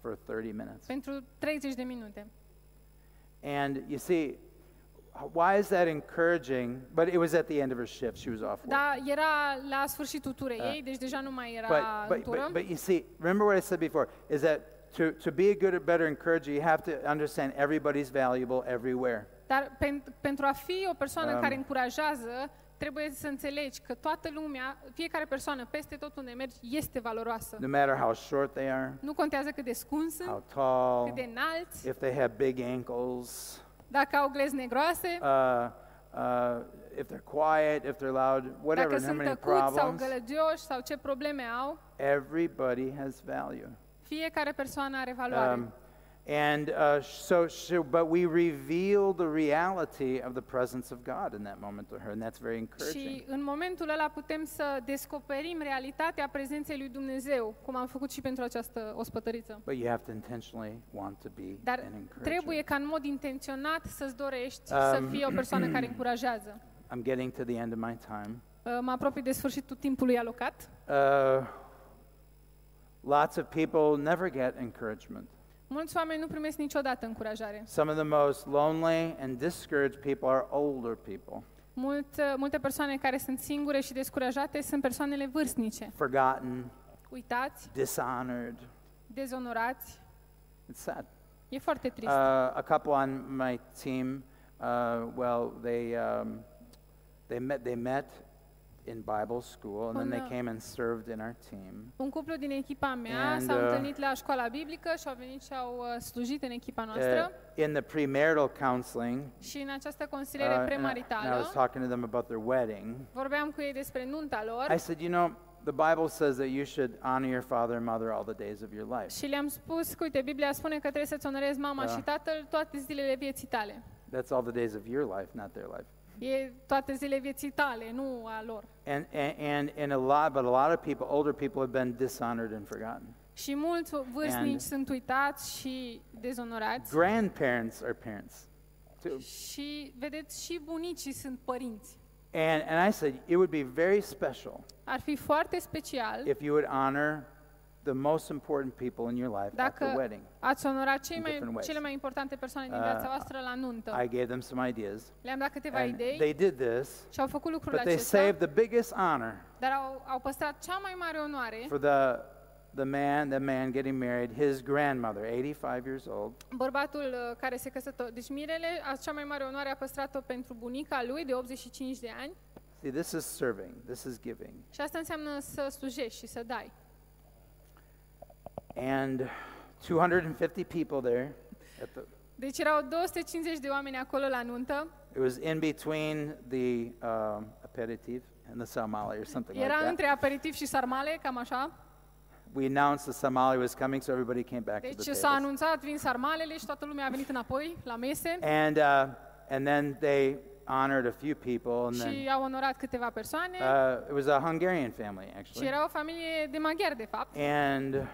For 30 minutes. Pentru 30 de minute. And you see, why is that encouraging? But it was at the end of her shift. She was off work. Da, era la sfârșitul turei ei, deci deja nu mai era în tură. But you see, remember what I said before, is that to be a good or better encourager, you have to understand everybody's valuable everywhere. Dar pentru a fi o persoană care încurajează, trebuie să înțelegi că toată lumea, fiecare persoană peste tot unde mergi este valoroasă. No matter how short they are. Nu contează cât de scunzi sunt. How tall. Cât de înalți. If they have big ankles. Dacă au glezne groase. If they're quiet, if they're loud, whatever, how many problems. Dacă sunt tăcuți sau gălăgioși sau ce probleme au. Everybody has value. Fiecare persoană are valoare. But we reveal the reality of the presence of God in that moment to her, and that's very encouraging. Și în momentul ăla putem să descoperim realitatea prezenței lui Dumnezeu, cum am făcut și pentru această ospătăriță. But you have to intentionally want to be an encourager. Trebuie ca în mod intenționat să-ți dorești să fii o persoană care încurajează. I'm getting to the end of my time. Mă apropii de sfârșitul timpului alocat. Lots of people never get encouragement. Mulți oameni nu primesc niciodată încurajare. Some of the most lonely and discouraged people are older people. Multe persoane care sunt singure și descurajate sunt persoanele vârstnice. Forgotten. Uitați. Dishonored. Dezonorați. It's sad. E foarte trist. A couple on my team, they met in Bible school, and then they came and served in our team. Un cuplu din echipa mea s-a întâlnit la școala biblică și au venit și au slujit în echipa noastră. In the premarital counseling. Și în această consiliere premaritală. I was talking to them about their wedding. Vorbeam cu ei despre nunta lor. I said, you know, the Bible says that you should honor your father and mother all the days of your life. Și le-am spus, uite, Biblia spune că trebuie să-ți onorezi mama și tatăl toate zilele vieții tale. That's all the days of your life, not their life. E toate zilele vieții tale, nu a lor. But a lot of people, older people, have been dishonored and forgotten. Și mulți vârstnici sunt uitați și dezonorați. Grandparents are parents. Și vedeți, și bunicii sunt părinți. And I said it would be very special. Ar fi foarte special. If you would honor the most important people in your life at the wedding. Ați onorat cele mai importante persoane din viața voastră la nuntă. I gave them some ideas. Le-am dat câteva idei. They did this. Și au făcut lucrul acesta. But they saved the biggest honor. Dar au păstrat cea mai mare onoare. For the man getting married, his grandmother, 85 years old. Bărbatul care se căsătorește, deci mirele, cea mai mare onoare a păstrat-o pentru bunica lui de 85 de ani. See, this is serving. This is giving. Și asta înseamnă să slujești și să dai. And 250 people there at the. Deci erau 250 de oameni acolo la nuntă. It was in between the aperitif and the sarmale or something like that. Era între aperitiv și sarmale, cam așa. We announced the sarmale was coming, so everybody came back to the table. Deci s-a anunțat vin sarmalele și toată lumea a venit înapoi la mese. And then they honored a few people and then. Și au onorat câteva persoane. It was a Hungarian family actually. Și era o familie de maghiari de fapt. And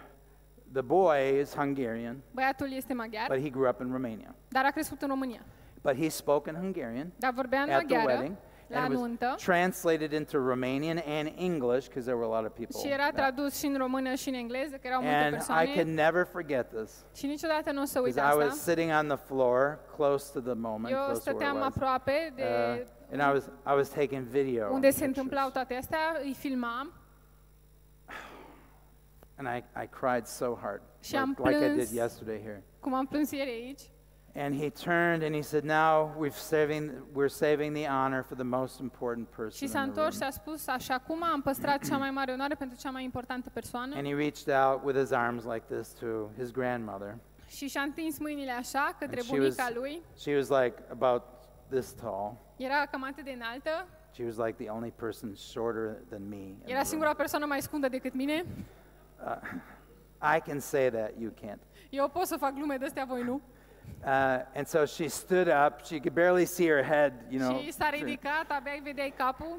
the boy is Hungarian. Băiatul este maghiar. But he grew up in Romania. Dar a crescut în România. But he spoke in Hungarian. Dar vorbea în maghiară. At the wedding. La nuntă. And it was translated into Romanian and English because there were a lot of people. Și era tradus și în română și în engleză, că erau multe persoane. And I can never forget this. Și niciodată nu o să uit asta. I was sitting on the floor close to the moment. Eu stăteam aproape de. And I was taking video. Unde se întâmplau toate astea, îi filmam. And I cried so hard, like I did yesterday here. Cum am plâns ieri aici. And he turned and he said, "Now we're saving the honor for the most important person." Și s-a întors și a spus, așa cum am păstrat cea mai mare onoare pentru cea mai importantă persoană. And he reached out with his arms like this to his grandmother. Și și-a întins mâinile așa către bunica lui. She was like about this tall. Era cam atât de înaltă. She was like the only person shorter than me. Era singura persoană mai scundă decât mine. I can say that you can't. Eu pot să fac glume de astea, voi nu. And so she stood up. She could barely see her head, you know. Și s-a ridicat, abia îi vedeai capul.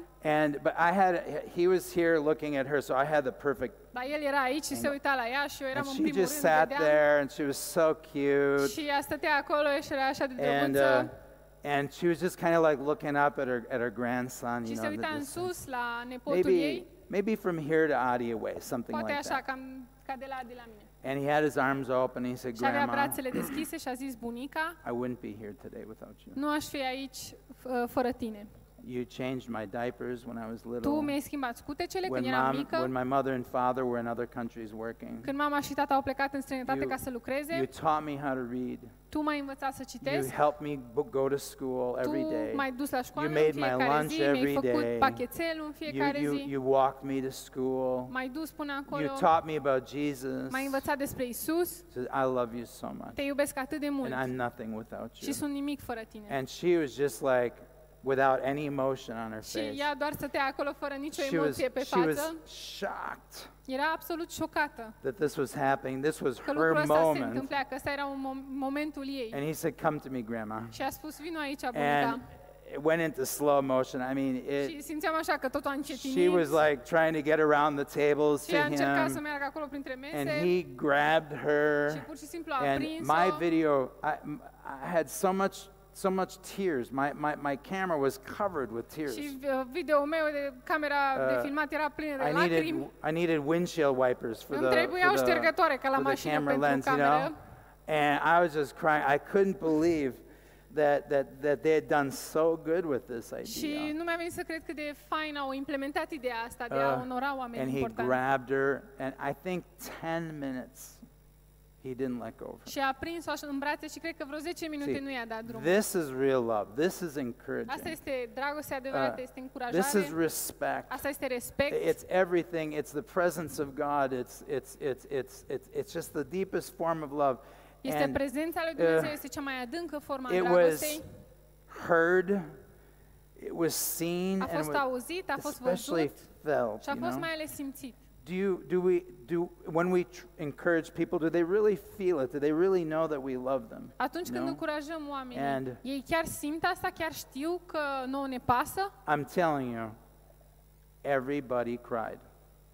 He was here looking at her, so I had the perfect. Dar el era aici și se uita la ea și eu eram în primul rând. She just sat there and she was so cute. Și ea stătea acolo și era așa de drăguță. And she was just kind of like looking up at her grandson, you know. Și se uita în sus la nepotul ei. Maybe from here to Adi away, something like that. Poate așa, ca de la Adi la mine. And he had his arms open and he said, "Grandma." Și avea brațele deschise și a zis, bunica, I wouldn't be here today without you. Nu aș fi aici fără tine. You changed my diapers when I was little. Tu mi-ai schimbat scutecele când eram mică. When my mother and father were in other countries working. Când mama și tata au plecat în străinătate ca să lucreze. You taught me how to read. Tu m-ai învățat să citesc. You helped me go to school every day. Tu m-ai dus la școală în fiecare zi, mi-ai făcut pachetelul în fiecare zi. You walked me to school. M-ai dus până acolo. You taught me about Jesus. M-ai învățat despre Isus. I love you so much. Te iubesc atât de mult. And I'm nothing without you. Și sunt nimic fără tine. And she was just like without any emotion on her face. Și ea doar stătea acolo fără nicio emoție pe față. She was shocked. Era absolut șocată. That this was happening. This was her moment. Că asta se întâmpla, că ăsta era momentul ei. And he said, "Come to me, grandma." Și a spus, vino aici, bunica. It went into slow motion. I mean, she was like trying to get around the tables to him, and he grabbed her. And my video, I had so much tears. My camera was covered with tears. I needed windshield wipers for the camera lens, you know. And I was just crying. I couldn't believe that they had done so good with this idea. Și nu mi-a venit să cred cât de fain au implementat ideea asta de a onora oamenii importanți. And he grabbed her, and I think 10 minutes he didn't let go of her. Și a prins-o așa în brațe și cred că vreo 10 minute nu i-a dat drumul. This is real love. This is encouraging. Asta este dragoste adevărată, este încurajare. This is respect. Asta este respect. It's everything. It's the presence of God. It's just the deepest form of love. Este prezența lui Dumnezeu, este cea mai adâncă formă a dragostei. Heard, it was seen, a fost auzit, a fost văzut și a fost mai ales simțit. Do when we encourage people, do they really feel it? Do they really know that we love them? Atunci când încurajăm oamenii, ei chiar simt asta, chiar știu că nouă ne pasă? I'm telling you, everybody cried.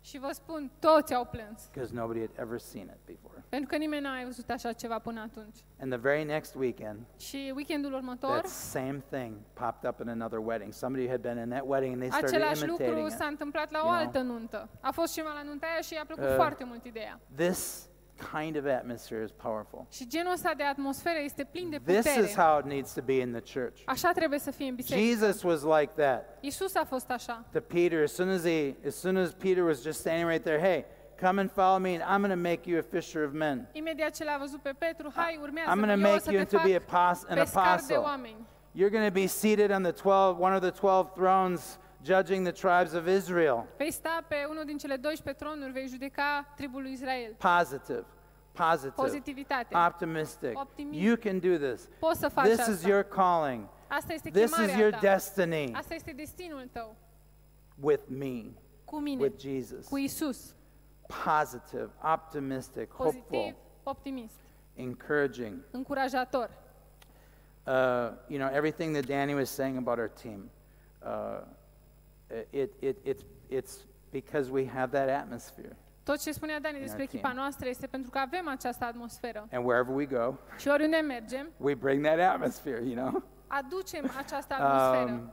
Și vă spun, toți au plâns. Because nobody had ever seen it before. Pentru că nimeni n-a văzut așa ceva până atunci. And the very next weekend. Și weekendul următor. That same thing popped up in another wedding. Somebody had been in that wedding and they started imitating it. Același lucru s-a întâmplat la o altă nuntă. A fost cineva la nunta aia și i-a plăcut foarte mult ideea. This kind of atmosphere is powerful. Și genul ăsta de atmosferă este plin de putere. This is how it needs to be in the church. Așa trebuie să fie în biserică. Jesus was like that. Isus a fost așa. To Peter, as soon as Peter was just standing right there, hey, come and follow me, and I'm going to make you a fisher of men. Imediat ce l-a văzut pe Petru, hai, urmează-mă, eu o să te fac pescar de oameni. You're going to be seated on the 12, one of the 12 thrones, judging the tribes of Israel. Vei sta pe unul din cele 12 tronuri, vei judeca tribul lui Israel. Positive, optimistic. You can do this. Poți să faci asta. This is your calling. Asta este chemarea ta. This is your destiny. Asta este destinul tău. With me. Cu mine. With Jesus. Cu Isus. Positive, optimistic, hopeful. Pozitiv, optimist. Encouraging. Încurajator. You know, everything that Danny was saying about our team. It's because we have that atmosphere. Tot ce spunea Dani despre echipa noastră este pentru că avem această atmosferă. And wherever we go, și oriunde mergem, we bring that atmosphere, you know. Aducem această atmosferă.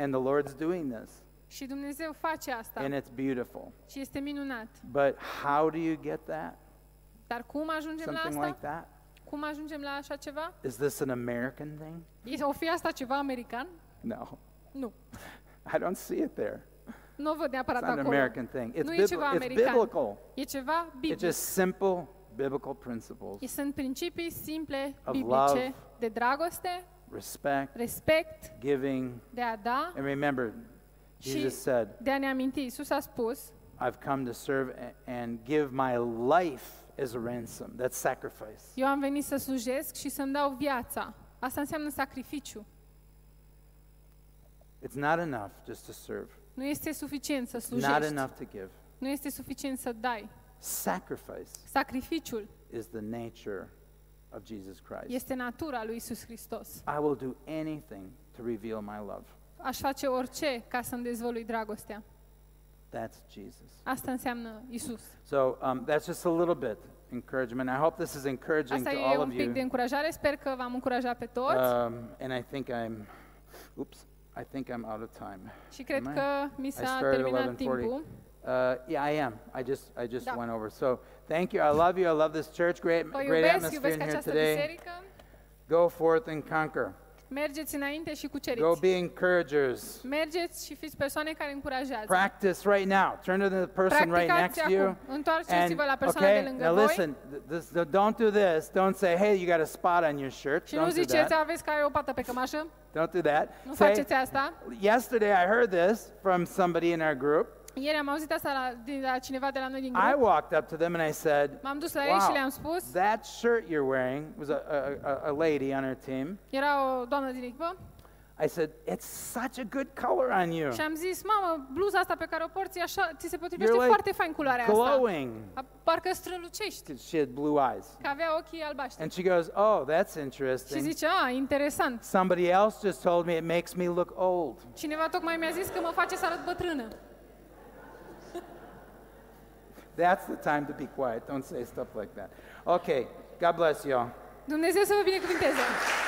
And the Lord's doing this. Și Dumnezeu face asta. And it's beautiful. Și este minunat. But how do you get that? Dar cum ajungem la asta? Something like that? Cum ajungem la așa ceva? Is this an American thing? O fi asta ceva american? No. Nu. I don't see it there. Nu văd neapărat acolo. It's an American thing. It's biblical. E ceva biblic. It's just simple biblical principles. Sunt principii simple biblice de dragoste, respect, giving, de a da. And remember, Jesus said. De a ne aminti, Iisus a spus. I've come to serve and give my life as a ransom. That's sacrifice. Eu am venit să slujesc și să-mi dau viața. Asta înseamnă sacrificiu. It's not enough just to serve. Nu este suficient să slujești. Not enough to give. Nu este suficient să dai. Sacrifice. Sacrificiul is the nature of Jesus Christ. Este natura lui Isus Hristos. I will do anything to reveal my love. Aș face orice ca să-mi dezvălui dragostea. That's Jesus. Asta înseamnă Isus. So, that's just a little bit encouragement. I hope this is encouraging to all of you. Asta e un pic de încurajare. Sper că v-am încurajat pe toți. And I think I'm out of time. Și cred că mi s-a terminat timpul. Yeah, I am. I just went over. So, thank you. I love you. I love this church. Great atmosphere in here today. Go forth and conquer. Mergeți înainte și cuceriți. Go be encouragers. Mergeți și fiți persoane care încurajează. Practice right now. Turn to the person right next to you. Întoarceți-vă la persoana de lângă voi. Listen, don't do this. Don't say, "Hey, you got a spot on your shirt." Și nu ziceți, aveți că ai o pată pe cămașă. Don't do that. Nu faceți asta. Yesterday I heard this from somebody in our group. Ieri am auzit asta la cineva de la noi din grup. I walked up to them and I said, m-am dus la ei și le-am spus, that shirt you're wearing was a lady on her team. Era o doamnă din echipă. I said, it's such a good color on you. Și am zis, mamă, bluza asta pe care o porți așa, ți se potrivește foarte fain culoarea asta. Glowing. Parcă strălucești. She had blue eyes. Că avea ochii albaștri. And she goes, oh, that's interesting. Și zice, ah, interesant. Somebody else just told me it makes me look old. Cineva tocmai mi-a zis că mă face să arăt bătrână. That's the time to be quiet. Don't say stuff like that. Okay. God bless you all. Dumnezeu să vă binecuvânteze.